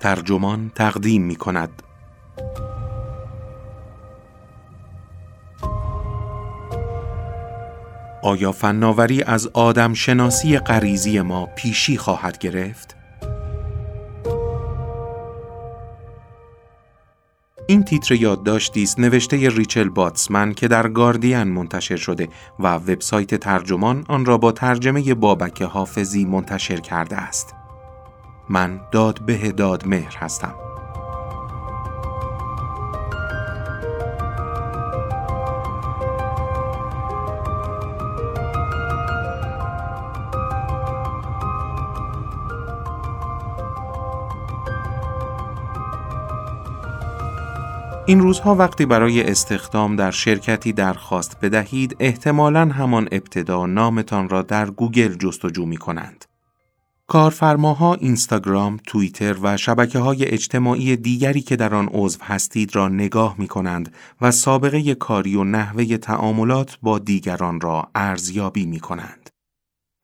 ترجمان تقدیم می کند. آیا فناوری از آدم شناسی غریزی ما پیشی خواهد گرفت؟ این تیتر یادداشتی است نوشته ریچل باتسمن که در گاردین منتشر شده و وبسایت ترجمان آن را با ترجمه بابک حافظی منتشر کرده است. من دادبه دادمهر هستم. این روزها وقتی برای استخدام در شرکتی درخواست بدهید، احتمالاً همان ابتدا نامتان را در گوگل جستجو می کنند. کارفرماها اینستاگرام، توییتر و شبکه‌های اجتماعی دیگری که در آن عضو هستید را نگاه می کنند و سابقه کاری و نحوه تعاملات با دیگران را ارزیابی می کنند.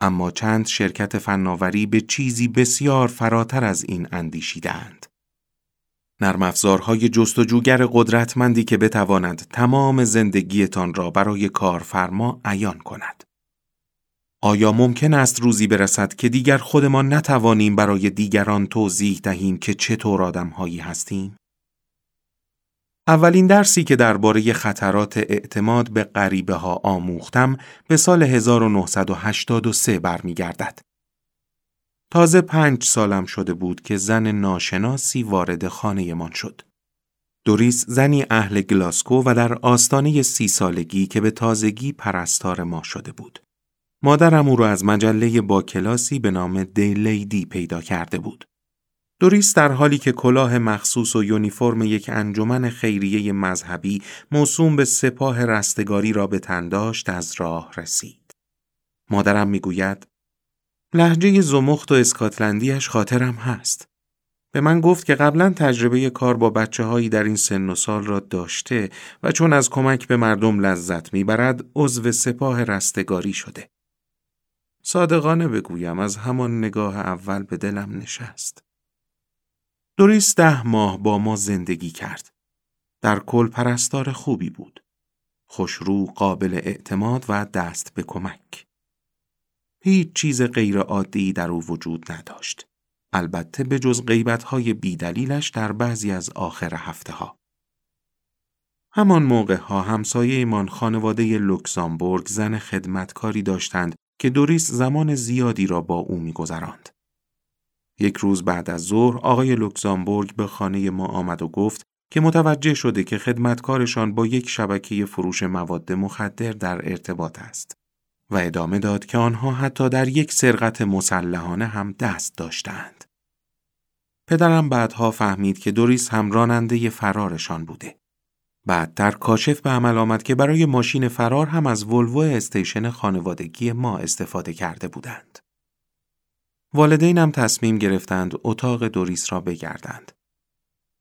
اما چند شرکت فناوری به چیزی بسیار فراتر از این اندیشیدند. نرم‌افزارهای جستجوگر قدرتمندی که بتواند تمام زندگیتان را برای کارفرما عیان کند. آیا ممکن است روزی برسد که دیگر خودمان نتوانیم برای دیگران توضیح دهیم که چطور آدم‌هایی هستیم؟ اولین درسی که درباره خطرات اعتماد به غریبه‌ها آموختم به سال 1983 برمی‌گردد. تازه 5 سالم شده بود که زن ناشناسی وارد خانه من شد. دوریس زنی اهل گلاسکو و در آستانه 30 سالگی که به تازگی پرستار ما شده بود. مادرم او را از مجله با کلاسی به نام دی لیدی پیدا کرده بود. دوریس در حالی که کلاه مخصوص و یونیفرم یک انجمن خیریه مذهبی موسوم به سپاه رستگاری را به تن داشت از راه رسید. مادرم میگوید لهجه زمخت و اسکاتلندیش خاطرم هست. به من گفت که قبلا تجربه کار با بچه‌هایی در این سن و سال را داشته و چون از کمک به مردم لذت میبرد، عضو سپاه رستگاری شده. صادقانه بگویم از همان نگاه اول به دلم نشست. دوریس 10 ماه با ما زندگی کرد. در کل پرستار خوبی بود. خوشرو، قابل اعتماد و دست به کمک. هیچ چیز غیر عادی در او وجود نداشت. البته به جز غیبت‌های بی‌دلیلش در بعضی از آخر هفته‌ها. همان موقع‌ها همسایه‌مان خانواده لوکزامبورگ زن خدمتکاری داشتند که دوریس زمان زیادی را با او می‌گذراند. یک روز بعد از ظهر آقای لوکزامبورگ به خانه ما آمد و گفت که متوجه شده که خدمتکارشان با یک شبکه فروش مواد مخدر در ارتباط است. و ادامه داد که آنها حتی در یک سرقت مسلحانه هم دست داشتند. پدرم بعدها فهمید که دوریس هم راننده فرارشان بوده. بعدتر کاشف به عمل آمد که برای ماشین فرار هم از ولوو استیشن خانوادگی ما استفاده کرده بودند. والدینم تصمیم گرفتند اتاق دوریس را بگردند.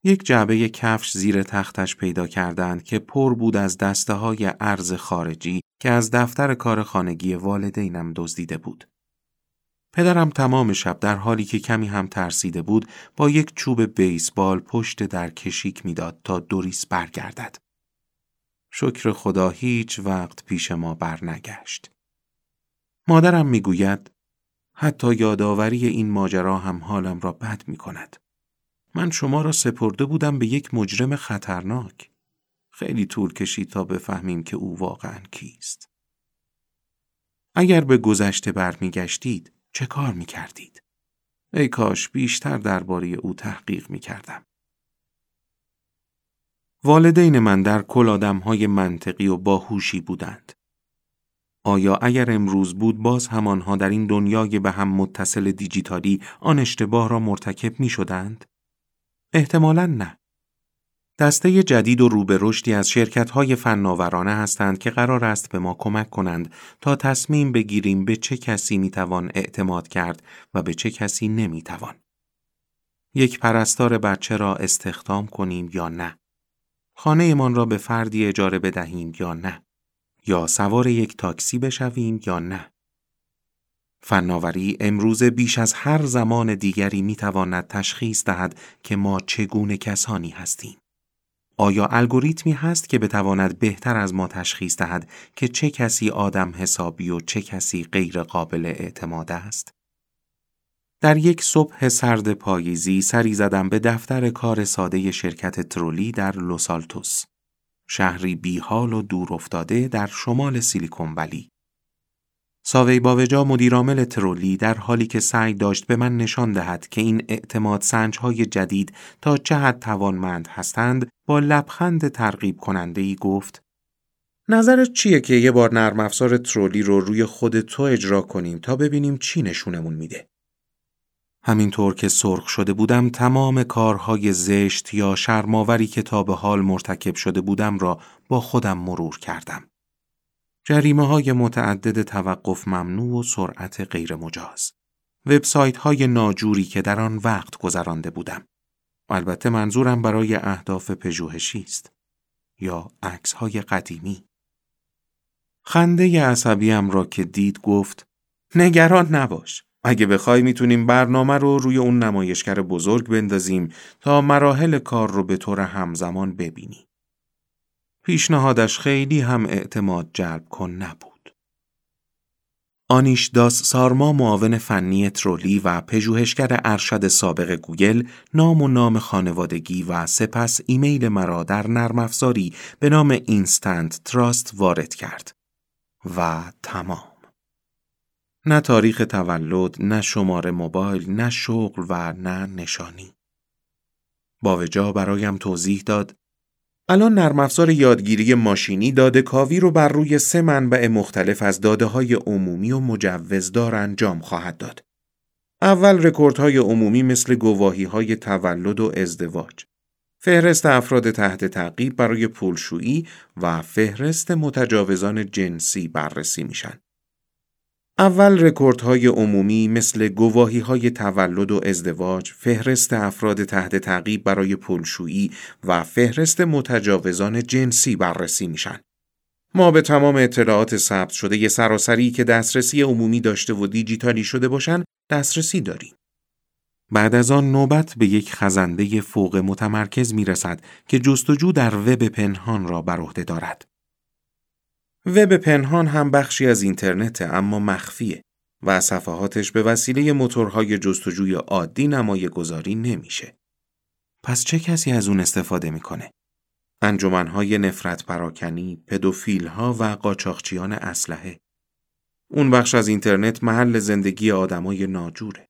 یک جعبه کفش زیر تختش پیدا کردند که پر بود از دسته‌های ارز خارجی که از دفتر کار خانگی والدینم دزدیده بود. پدرم تمام شب در حالی که کمی هم ترسیده بود با یک چوب بیسبال پشت در کشیک می‌داد تا دوریس برگردد. شکر خدا هیچ وقت پیش ما برنگشت. مادرم می‌گوید حتی یادآوری این ماجرا هم حالم را بد می‌کند. من شما را سپرده بودم به یک مجرم خطرناک. خیلی طول کشید تا بفهمیم که او واقعاً کیست. اگر به گذشته برمیگشتید، چه کار میکردید؟ ای کاش بیشتر درباره او تحقیق میکردم. والدین من در کل آدم‌های منطقی و باهوشی بودند. آیا اگر امروز بود باز همانها در این دنیای به هم متصل دیجیتالی آن اشتباه را مرتکب میشدند؟ احتمالاً نه. دسته جدید و روبرشدی از شرکت‌های فناورانه هستند که قرار است به ما کمک کنند تا تصمیم بگیریم به چه کسی میتوان اعتماد کرد و به چه کسی نمیتوان. یک پرستار بچه را استخدام کنیم یا نه؟ خانه‌مان را به فردی اجاره بدهیم یا نه؟ یا سوار یک تاکسی بشویم یا نه؟ فناوری امروز بیش از هر زمان دیگری میتواند تشخیص دهد که ما چگونه کسانی هستیم. آیا الگوریتمی هست که بتواند بهتر از ما تشخیص دهد که چه کسی آدم حسابی و چه کسی غیر قابل اعتماد است؟ در یک صبح سرد پاییزی سری زدم به دفتر کار ساده شرکت ترولی در لس آلتوس، شهری بیحال و دور افتاده در شمال سیلیکون ولی. ساوی باوجا مدیرعامل ترولی در حالی که سعی داشت به من نشان دهد که این اعتماد سنج‌های جدید تا چه حد توانمند هستند، با لبخند ترغیب کننده‌ای گفت: نظرت چیه که یه بار نرم افزار ترولی رو روی خود تو اجرا کنیم تا ببینیم چی نشونمون میده؟ همینطور که سرخ شده بودم تمام کارهای زشت یا شرماوری که تا به حال مرتکب شده بودم را با خودم مرور کردم. جریمه‌های متعدد توقف ممنوع و سرعت غیر مجاز. وبسایت‌های ناجوری که در آن وقت گذرانده بودم. البته منظورم برای اهداف پژوهشی است. یا عکس‌های قدیمی. خنده عصبیم را که دید گفت: نگران نباش. اگه بخوای میتونیم برنامه رو روی اون نمایشگر بزرگ بندازیم تا مراحل کار رو به طور همزمان ببینی. پیشنهادش خیلی هم اعتماد جلب کن نبود. آنیش داس سارما، معاون فنی ترولی و پژوهشگر ارشد سابق گوگل، نام و نام خانوادگی و سپس ایمیل مرا در نرم افزاری به نام اینستنت تراست وارد کرد. و تمام. نه تاریخ تولد، نه شماره موبایل، نه شغل و نه نشانی. باوجا برایم توضیح داد: الان نرم افزار یادگیری ماشینی داده کاوی رو بر روی 3 منبع مختلف از داده‌های عمومی و مجوزدار انجام خواهد داد. اول رکوردهای عمومی مثل گواهی‌های تولد و ازدواج، فهرست افراد تحت تعقیب برای پولشویی و فهرست متجاوزان جنسی بررسی میشن. اول رکوردهای عمومی مثل گواهی‌های تولد و ازدواج، فهرست افراد تحت تعقیب برای پولشویی و فهرست متجاوزان جنسی بررسی میشن. ما به تمام اطلاعات ثبت شده ی سراسری که دسترسی عمومی داشته و دیجیتالی شده باشن دسترسی داریم. بعد از آن نوبت به یک خزنده فوق متمرکز میرسد که جستجو در وب پنهان را بر عهده دارد. وب پنهان هم بخشی از اینترنت اما مخفیه و صفحاتش به وسیله موتورهای جستجوی عادی نمایه‌گذاری نمیشه. پس چه کسی از اون استفاده میکنه؟ انجمنهای نفرت پراکنی، پدوفیل‌ها و قاچاقچیان اسلحه. اون بخش از اینترنت محل زندگی آدمای ناجوره.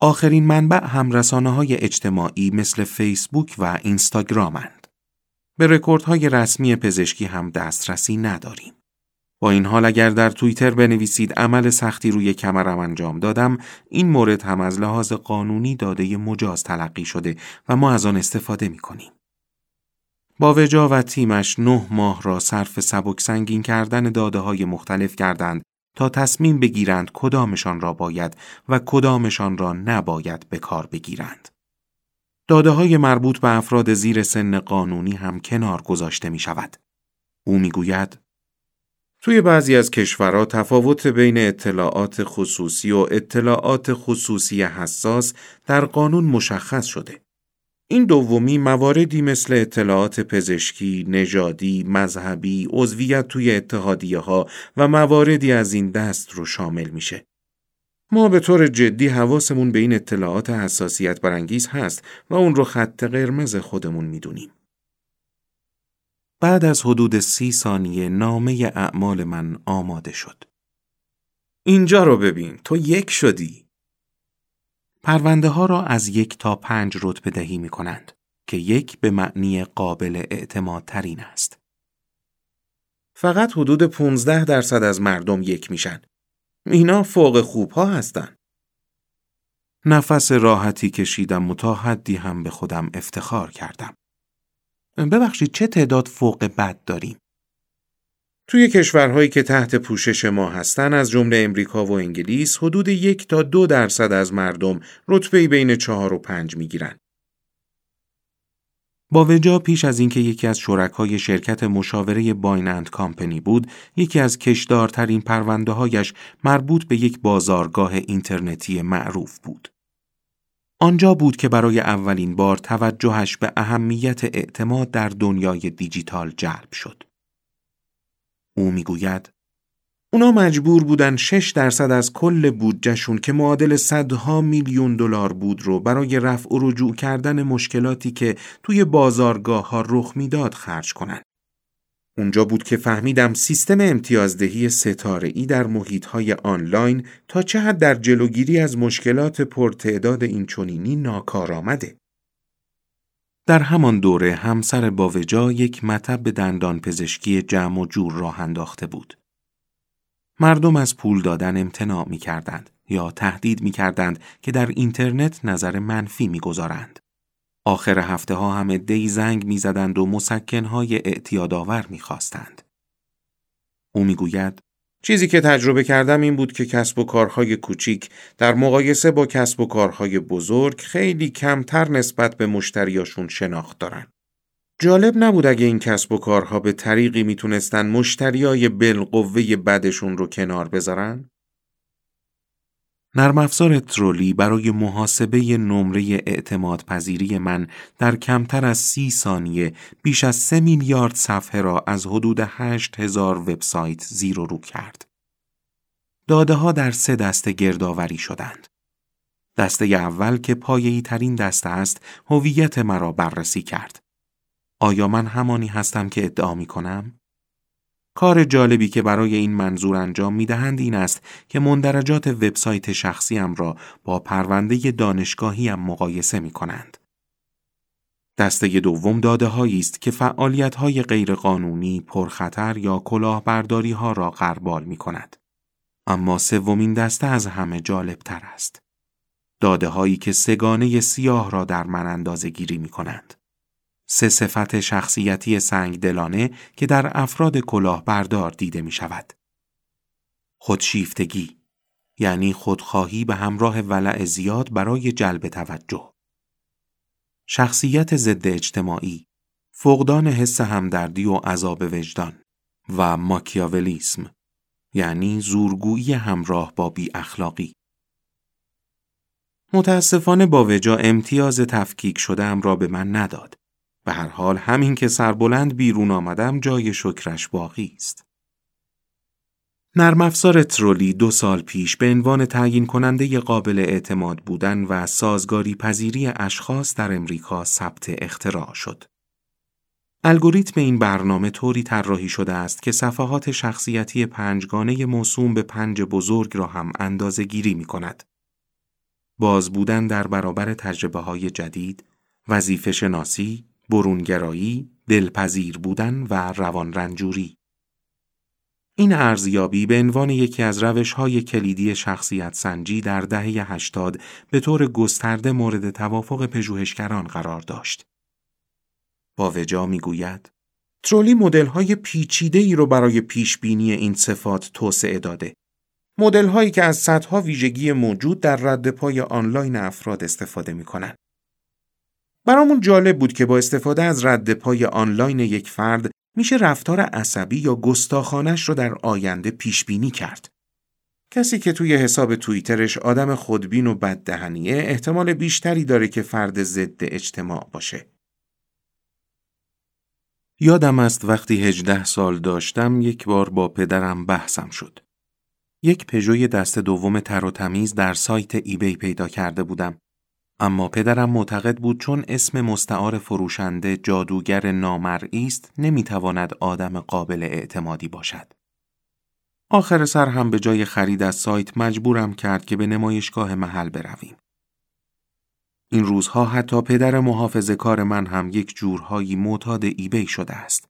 آخرین منبع هم رسانه‌های اجتماعی مثل فیسبوک و اینستاگرامن. به رکوردهای رسمی پزشکی هم دسترسی نداریم. با این حال اگر در توییتر بنویسید عمل سختی روی کمرم انجام دادم، این مورد هم از لحاظ قانونی داده مجاز تلقی شده و ما از آن استفاده می‌کنیم. باوجا و تیمش 9 ماه را صرف سبک سنگین کردن داده‌های مختلف کردند تا تصمیم بگیرند کدامشان را باید و کدامشان را نباید به کار بگیرند. داده‌های مربوط به افراد زیر سن قانونی هم کنار گذاشته می شود. او می گوید: توی بعضی از کشورها تفاوت بین اطلاعات خصوصی و اطلاعات خصوصی حساس در قانون مشخص شده. این دومی مواردی مثل اطلاعات پزشکی، نژادی، مذهبی، عضویت توی اتحادیه‌ها و مواردی از این دست رو شامل میشه. ما به طور جدی حواسمون به این اطلاعات حساسیت برانگیز هست و اون رو خط قرمز خودمون میدونیم. بعد از حدود 30 ثانیه نامه اعمال من آماده شد. اینجا رو ببین، تو 1 شدی. پرونده ها را از 1 تا 5 رتبه دهی می کنند که 1 به معنی قابل اعتماد ترین است. فقط حدود 15% از مردم 1 میشن. اینا فوق خوب ها هستن. نفس راحتی کشیدم و تا حدی هم به خودم افتخار کردم. ببخشید چه تعداد فوق بد داریم؟ توی کشورهایی که تحت پوشش ما هستن از جمله امریکا و انگلیس حدود 1 تا 2% از مردم رتبه بین 4 و 5 میگیرن. باوجا پیش از اینکه یکی از شرکای شرکت مشاوره باینند کامپنی بود، یکی از کشدارترین پرونده‌هایش مربوط به یک بازارگاه اینترنتی معروف بود. آنجا بود که برای اولین بار توجهش به اهمیت اعتماد در دنیای دیجیتال جلب شد. او میگوید اونا مجبور بودن 6% از کل بودجه‌شون که معادل صدها میلیون دلار بود رو برای رفع و رجوع کردن مشکلاتی که توی بازارگاه‌ها رخ میداد خرج کنن. اونجا بود که فهمیدم سیستم امتیازدهی ستاره‌ای در محیط‌های آنلاین تا چه حد در جلوگیری از مشکلات پرتعداد اینچنینی ناکارآمده. در همان دوره همسر باوجا یک مطب دندانپزشکی جمع و جور راه انداخته بود. مردم از پول دادن امتناع می کردند یا تهدید می کردند که در اینترنت نظر منفی می گذارند. آخر هفته ها هم عده‌ای زنگ می زدند و مسکنهای اعتیادآور می خواستند. او می گوید چیزی که تجربه کردم این بود که کسب و کارهای کوچیک در مقایسه با کسب و کارهای بزرگ خیلی کمتر نسبت به مشتریاشون شناخت دارند. جالب نبود اگه این کسب و کارها به طریقی میتونستن مشتریای بالقوه بدشون رو کنار بذارن؟ نرم افزار ترولی برای محاسبه نمره اعتماد پذیری من در کمتر از 30 ثانیه بیش از 3 میلیارد صفحه را از حدود 8,000 وبسایت زیر و رو کرد. داده ها در 3 دسته گردآوری شدند. دسته اول که پایه‌ای ترین دسته است، هویت مرا بررسی کرد. آیا من همانی هستم که ادعا می کنم؟ کار جالبی که برای این منظور انجام می دهند این است که مندرجات وبسایت شخصیم را با پرونده دانشگاهیم مقایسه می کنند. دسته دوم داده هایی است که فعالیت های غیرقانونی، پرخطر یا کلاهبرداری ها را غربال می کند. اما سومین دسته از همه جالب تر است. داده هایی که سگانه سیاه را در من اندازه گیری می کنند. 3 صفت شخصیتی سنگدلانه که در افراد کلاهبردار دیده می شود. خودشیفتگی، یعنی خودخواهی به همراه ولع زیاد برای جلب توجه. شخصیت ضد اجتماعی، فقدان حس همدردی و عذاب وجدان. و ماکیاولیسم، یعنی زورگویی همراه با بی اخلاقی. متاسفانه باوجا امتیاز تفکیک شده‌ام را به من نداد. به هر حال همین که سربلند بیرون آمدم جای شکرش باقی است. نرم افزار ترولی 2 سال پیش به عنوان تعیین کننده قابل اعتماد بودن و سازگاری پذیری اشخاص در امریکا ثبت اختراع شد. الگوریتم این برنامه طوری طراحی شده است که صفحات شخصیتی 5گانه موسوم به 5 بزرگ را هم اندازه گیری می کند. باز بودن در برابر تجربه های جدید، وظیفه شناسی، برونگرایی، دلپذیر بودن و روانرنجوری. این ارزیابی به عنوان یکی از روش‌های کلیدی شخصیت سنجی در دهه 80 به طور گسترده مورد توافق پژوهشگران قرار داشت. باوجا می‌گوید ترولی مدل‌های پیچیده‌ای را برای پیشبینی این صفات توسعه داده. مدل‌هایی که از صدها ویژگی موجود در ردپای آنلاین افراد استفاده می‌کنند. برامون جالب بود که با استفاده از ردپای آنلاین یک فرد میشه رفتار عصبی یا گستاخانش رو در آینده پیش بینی کرد. کسی که توی حساب توییترش آدم خودبین و بددهنیه احتمال بیشتری داره که فرد ضد اجتماع باشه. یادم است وقتی 18 سال داشتم یک بار با پدرم بحثم شد. یک پژوی دست دوم تر و تمیز در سایت ایبی پیدا کرده بودم. اما پدرم معتقد بود چون اسم مستعار فروشنده جادوگر نامرئی است نمیتواند آدم قابل اعتمادی باشد. آخر سر هم به جای خرید از سایت مجبورم کرد که به نمایشگاه محل برویم. این روزها حتی پدر محافظه‌کار من هم یک جورهایی معتاد ایبی شده است.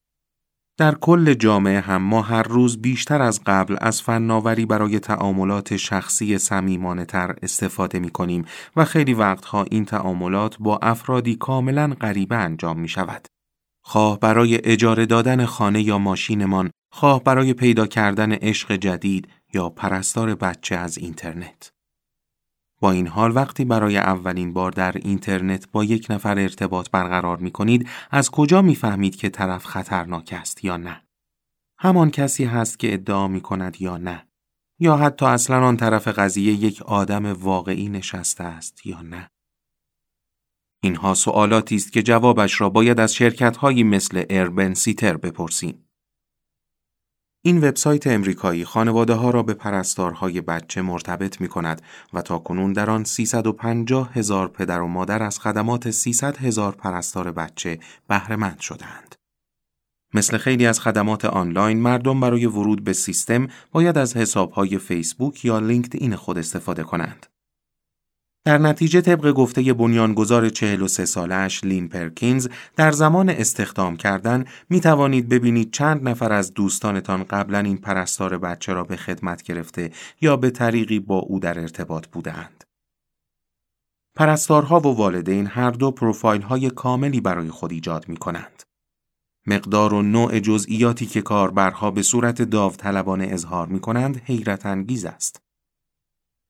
در کل جامعه هم ما هر روز بیشتر از قبل از فناوری برای تعاملات شخصی صمیمانه‌تر استفاده می‌کنیم و خیلی وقتها این تعاملات با افرادی کاملاً غریبه انجام می‌شود. خواه برای اجاره دادن خانه یا ماشینمان، خواه برای پیدا کردن عشق جدید یا پرستار بچه از اینترنت. با این حال وقتی برای اولین بار در اینترنت با یک نفر ارتباط برقرار می کنید، از کجا می فهمید که طرف خطرناک است یا نه؟ همان کسی هست که ادعا می کند یا نه؟ یا حتی اصلاً آن طرف قضیه یک آدم واقعی نشسته است یا نه؟ اینها سوالاتی است که جوابش را باید از شرکت‌هایی مثل اربن سیتر بپرسیم. این وبسایت امریکایی خانواده‌ها را به پرستارهای بچه مرتبط می‌کند و تاکنون در آن 350,000 پدر و مادر از خدمات 300,000 پرستار بچه بهره‌مند شدند. مثل خیلی از خدمات آنلاین، مردم برای ورود به سیستم باید از حساب‌های فیسبوک یا لینکدین خود استفاده کنند. در نتیجه طبق گفته بنیانگذار 43 سالش لین پرکینز، در زمان استخدام کردن می توانید ببینید چند نفر از دوستانتان قبلا این پرستار بچه را به خدمت گرفته یا به طریقی با او در ارتباط بودند. پرستارها و والدین هر دو پروفایل های کاملی برای خود ایجاد می کنند. مقدار و نوع جزئیاتی که کاربرها به صورت داوطلبانه اظهار می کنند حیرت انگیز است.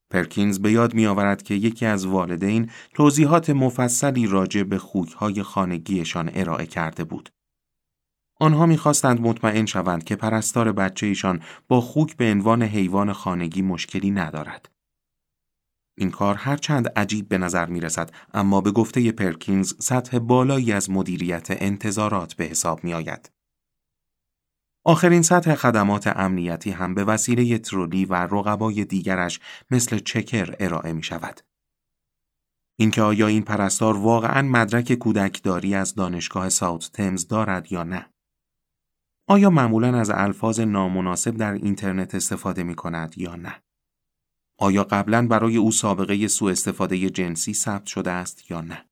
پرکینز به یاد می‌آورد که یکی از والدین توضیحات مفصلی راجع به خوی‌های خانگیشان ارائه کرده بود. آنها می‌خواستند مطمئن شوند که پرستار بچه‌شان با خوک به عنوان حیوان خانگی مشکلی ندارد. این کار هرچند عجیب به نظر می‌رسد، اما به گفته پرکینز سطح بالایی از مدیریت انتظارات به حساب می‌آید. آخرین سطح خدمات امنیتی هم به وسیله ترولی و رقبای دیگرش مثل چکر ارائه می شود. اینکه آیا این پرستار واقعاً مدرک کودکداری از دانشگاه ساوت تیمز دارد یا نه؟ آیا معمولاً از الفاظ نامناسب در اینترنت استفاده می کند یا نه؟ آیا قبلاً برای او سابقه سوء استفاده جنسی ثبت شده است یا نه؟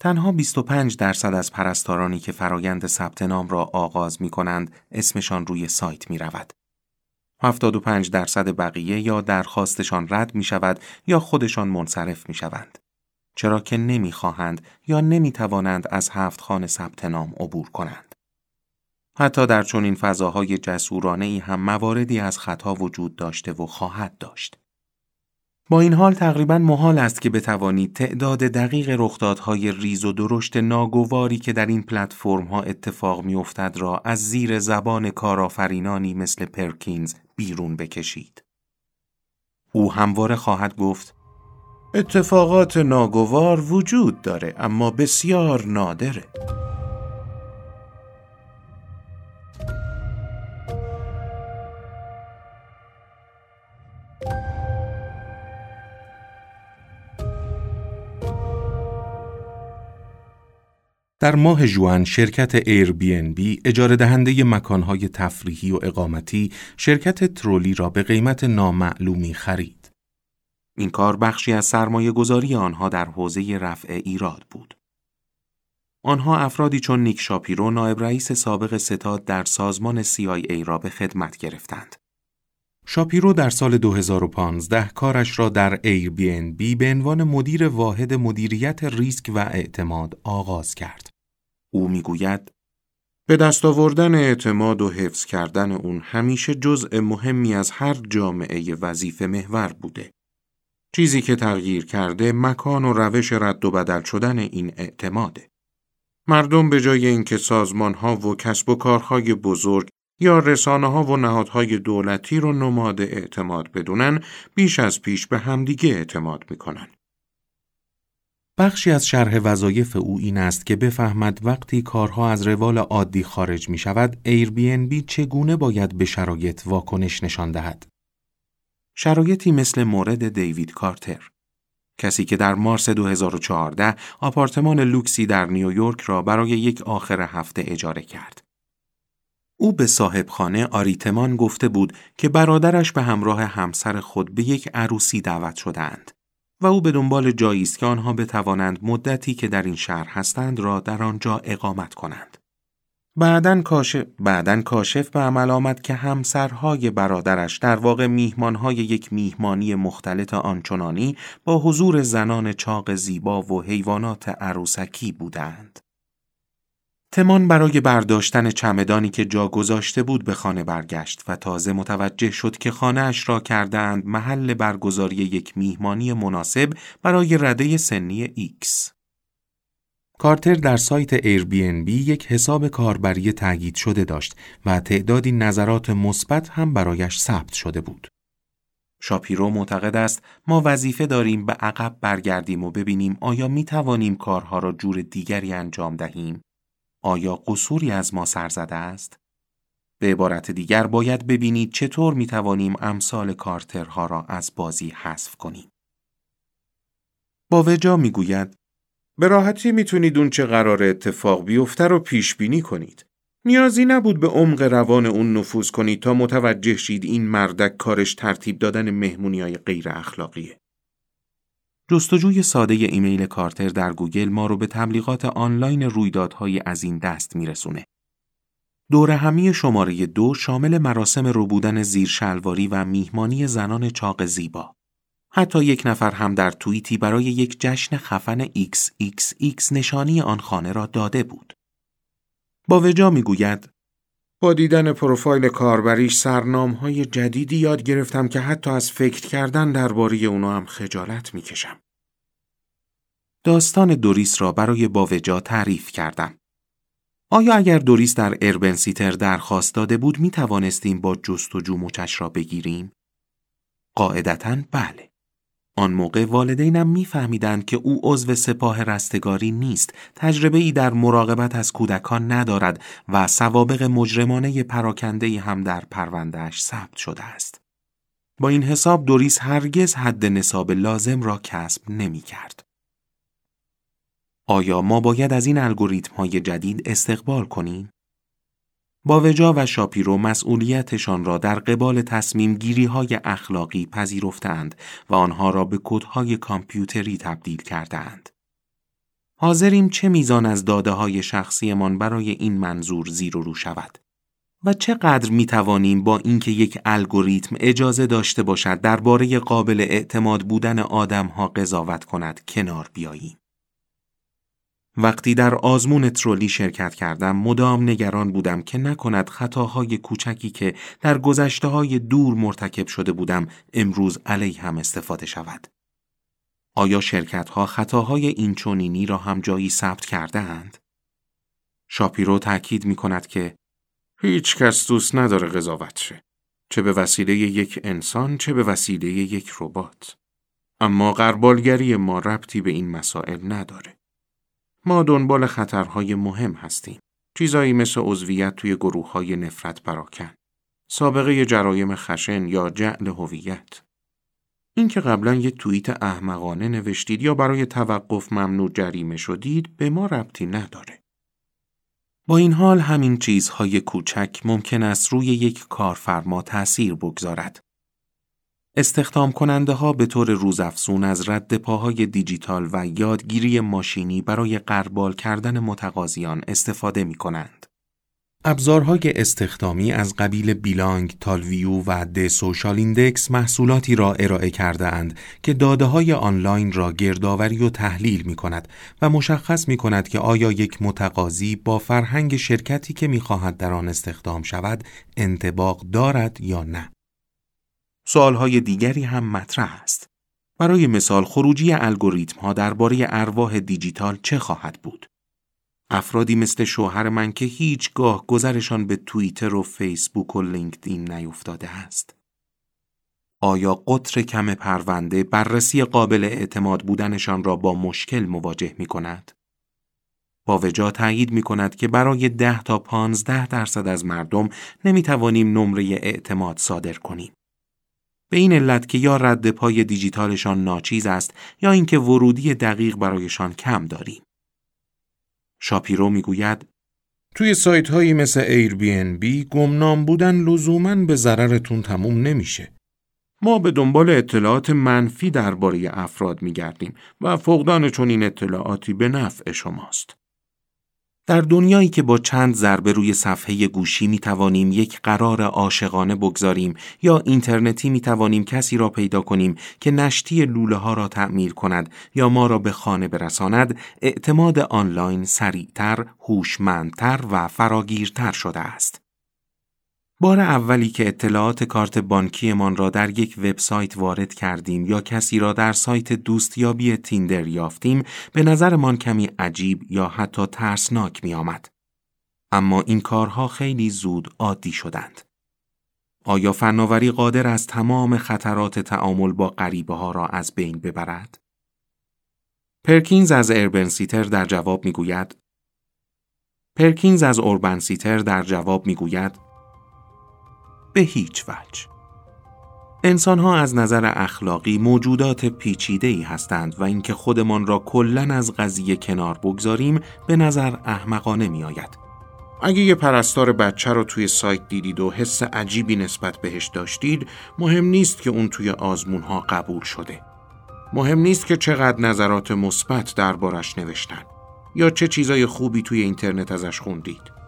تنها 25% از پرستارانی که فرایند ثبت نام را آغاز می کنند اسمشان روی سایت می رود. 75% بقیه یا درخواستشان رد می شود یا خودشان منصرف می شوند، چرا که نمی خواهند یا نمی توانند از 7 خوان ثبت نام عبور کنند. حتی در چنین فضاهای جسورانه‌ای هم مواردی از خطا وجود داشته و خواهد داشت. با این حال تقریباً محال است که بتوانید تعداد دقیق رخدادهای ریز و درشت ناگواری که در این پلتفرم‌ها اتفاق می‌افتد را از زیر زبان کارآفرینانی مثل پرکینز بیرون بکشید. او همواره خواهد گفت: اتفاقات ناگوار وجود داره اما بسیار نادره. در ماه ژوئن شرکت ایربی‌ان‌بی، اجاره دهنده مکانهای تفریحی و اقامتی، شرکت ترولی را به قیمت نامعلومی خرید. این کار بخشی از سرمایه‌گذاری آنها در حوزه رفع ایراد بود. آنها افرادی چون نیک شاپیرو، نایب رئیس سابق ستاد در سازمان CIA را به خدمت گرفتند. شاپیرو در سال 2015 کارش را در Airbnb به عنوان مدیر واحد مدیریت ریسک و اعتماد آغاز کرد. او میگوید: به دست آوردن اعتماد و حفظ کردن اون همیشه جزء مهمی از هر جامعه وظیفه محور بوده. چیزی که تغییر کرده مکان و روش رد و بدل شدن این اعتماده. مردم به جای اینکه سازمان‌ها و کسب و کارهای بزرگ یا رسانه‌ها و نهادهای دولتی رو نماد اعتماد بدونن، بیش از پیش به همدیگه اعتماد می‌کنن. بخشی از شرح وظایف او این است که بفهمد وقتی کارها از روال عادی خارج می‌شود، Airbnb چگونه باید به شرایط واکنش نشان دهد. شرایطی مثل مورد دیوید کارتر، کسی که در مارس 2014 آپارتمان لوکسی در نیویورک را برای یک آخر هفته اجاره کرد. او به صاحب خانه آریتمان گفته بود که برادرش به همراه همسر خود به یک عروسی دعوت شدند و او به دنبال جایی است که آنها بتوانند مدتی که در این شهر هستند را در آنجا اقامت کنند. بعداً کاشف به عمل آمد که همسرهای برادرش در واقع میهمانهای یک میهمانی مختلط آنچنانی با حضور زنان چاق زیبا و حیوانات عروسکی بودند. تمان برای برداشتن چمدانی که جا گذاشته بود به خانه برگشت و تازه متوجه شد که خانه اش را کردند محل برگزاری یک میهمانی مناسب برای رده سنی ایکس. کارتر در سایت Airbnb یک حساب کاربری تأیید شده داشت و تعدادی نظرات مثبت هم برایش ثبت شده بود. شاپیرو معتقد است ما وظیفه داریم به عقب برگردیم و ببینیم آیا می توانیم کارها را جور دیگری انجام دهیم. آیا قصوری از ما سر زده است؟ به عبارت دیگر باید ببینید چطور می توانیم امثال کارترها را از بازی حذف کنیم. باوجا می گوید به راحتی می تونید اون چه قرار اتفاق بیفته رو پیش بینی کنید. نیازی نبود به عمق روان اون نفوذ کنید تا متوجه شید این مردک کارش ترتیب دادن مهمونی‌های غیر اخلاقیه. جستجوی ساده ایمیل کارتر در گوگل ما رو به تبلیغات آنلاین رویدادهای از این دست میرسونه. دوره همی شماره 2 شامل مراسم ربودن زیر شلواری و میهمانی زنان چاق زیبا. حتی یک نفر هم در توییتی برای یک جشن خفن XXX نشانی آن خانه را داده بود. باوجا میگوید با دیدن پروفایل کاربریش سرنام‌های جدیدی یاد گرفتم که حتی از فکر کردن درباره اونا هم خجالت میکشم. داستان دوریس را برای باوجا تعریف کردم. آیا اگر دوریس در اربن سیتر درخواست داده بود می توانستیم با جستجو مچش را بگیریم؟ قاعدتاً بله. آن موقع والدینم میفهمیدند که او عضو سپاه رستگاری نیست، تجربه‌ای در مراقبت از کودکان ندارد و سوابق مجرمانه پراکنده‌ای هم در پرونده‌اش ثبت شده است. با این حساب دوریس هرگز حد نصاب لازم را کسب نمی‌کرد. آیا ما باید از این الگوریتم‌های جدید استقبال کنیم؟ باوجا و شاپیرو مسئولیتشان را در قبال تصمیم‌گیری‌های اخلاقی پذیرفتند و آنها را به کدهای کامپیوتری تبدیل کردند. حاضریم چه میزان از داده‌های شخصیمان برای این منظور زیر و رو شود و چقدر می‌توانیم با اینکه یک الگوریتم اجازه داشته باشد درباره قابل اعتماد بودن آدم‌ها قضاوت کند کنار بیاییم. وقتی در آزمون ترولی شرکت کردم مدام نگران بودم که نکند خطاهای کوچکی که در گذشته‌های دور مرتکب شده بودم امروز علیهم استفاده شود. آیا شرکت‌ها خطاهای اینچنینی را هم جایی ثبت کرده‌اند؟ شاپیرو تأکید می‌کند که هیچ کس دوست نداره قضاوت شه، چه به وسیله یک انسان چه به وسیله یک ربات. اما غربالگری ما ربطی به این مسائل نداره. ما دنبال خطرهای مهم هستیم. چیزایی مثل عضویت توی گروه‌های نفرت پراکن، سابقه جرایم خشن یا جعل هویت. این که قبلا یه توییت احمقانه نوشتید یا برای توقف ممنوع جریمه شدید به ما ربطی نداره. با این حال همین چیزهای کوچک ممکن است روی یک کارفرما تأثیر بگذارد. استخدام کننده ها به طور روزافزون از رد پاهای دیجیتال و یادگیری ماشینی برای غربال کردن متقاضیان استفاده می کنند. ابزارهای استخدامی از قبیل بیلانگ، تالویو و د سوشال ایندکس محصولاتی را ارائه کرده اند که داده های آنلاین را گردآوری و تحلیل می کند و مشخص می کند که آیا یک متقاضی با فرهنگ شرکتی که می خواهد در آن استخدام شود انطباق دارد یا نه. سوالهای دیگری هم مطرح است. برای مثال خروجی الگوریتم‌ها درباره ارواح دیجیتال چه خواهد بود؟ افرادی مثل شوهر من که هیچگاه گذرشان به توییتر و فیسبوک و لینکدین نیفتاده است. آیا قطر کم پرونده بررسی قابل اعتماد بودنشان را با مشکل مواجه می‌کند؟ باوجا تأیید می‌کند که برای 10 تا 15% از مردم نمی‌توانیم نمره اعتماد صادر کنیم. به این علت که یا رد پای دیجیتالشان ناچیز است یا اینکه ورودی دقیق برایشان کم داریم. شاپیرو میگوید توی سایت هایی مثل Airbnb گمنام بودن لزوماً به ضررتون تموم نمیشه. ما به دنبال اطلاعات منفی درباره افراد میگردیم و فقدان چنین اطلاعاتی به نفع شماست. در دنیایی که با چند ضربه روی صفحه گوشی میتوانیم یک قرار عاشقانه بگذاریم یا اینترنتی میتوانیم کسی را پیدا کنیم که نشتی لوله ها را تعمیر کند یا ما را به خانه برساند، اعتماد آنلاین سریعتر، هوشمندتر و فراگیرتر شده است. بار اولی که اطلاعات کارت بانکیمان را در یک وبسایت وارد کردیم یا کسی را در سایت دوستیابی تیندر یافتیم، به نظرمان کمی عجیب یا حتی ترسناک می آمد. اما این کارها خیلی زود عادی شدند. آیا فناوری قادر است تمام خطرات تعامل با غریبه ها را از بین ببرد؟ پرکینز از اربن سیتر در جواب می گوید: به هیچ وجه. انسان‌ها از نظر اخلاقی موجودات پیچیده‌ای هستند و اینکه خودمان را کلاً از قضیه کنار بگذاریم به نظر احمقانه می‌آید. اگه یه پرستار بچه رو توی سایت دیدید و حس عجیبی نسبت بهش داشتید، مهم نیست که اون توی آزمون‌ها قبول شده. مهم نیست که چقدر نظرات مثبت دربارش نوشتن یا چه چیزای خوبی توی اینترنت ازش خوندید.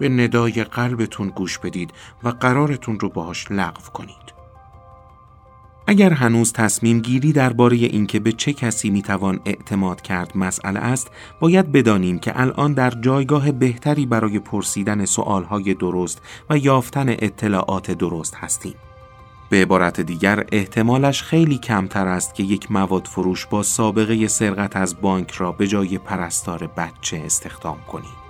به ندای قلبتون گوش بدید و قرارتون رو باهاش لغو کنید. اگر هنوز تصمیم گیری درباره اینکه به چه کسی میتوان اعتماد کرد مسئله است، باید بدانیم که الان در جایگاه بهتری برای پرسیدن سوالهای درست و یافتن اطلاعات درست هستیم. به عبارت دیگر، احتمالش خیلی کمتر است که یک مواد فروش با سابقه سرقت از بانک را به جای پرستار بچه استخدام کنید.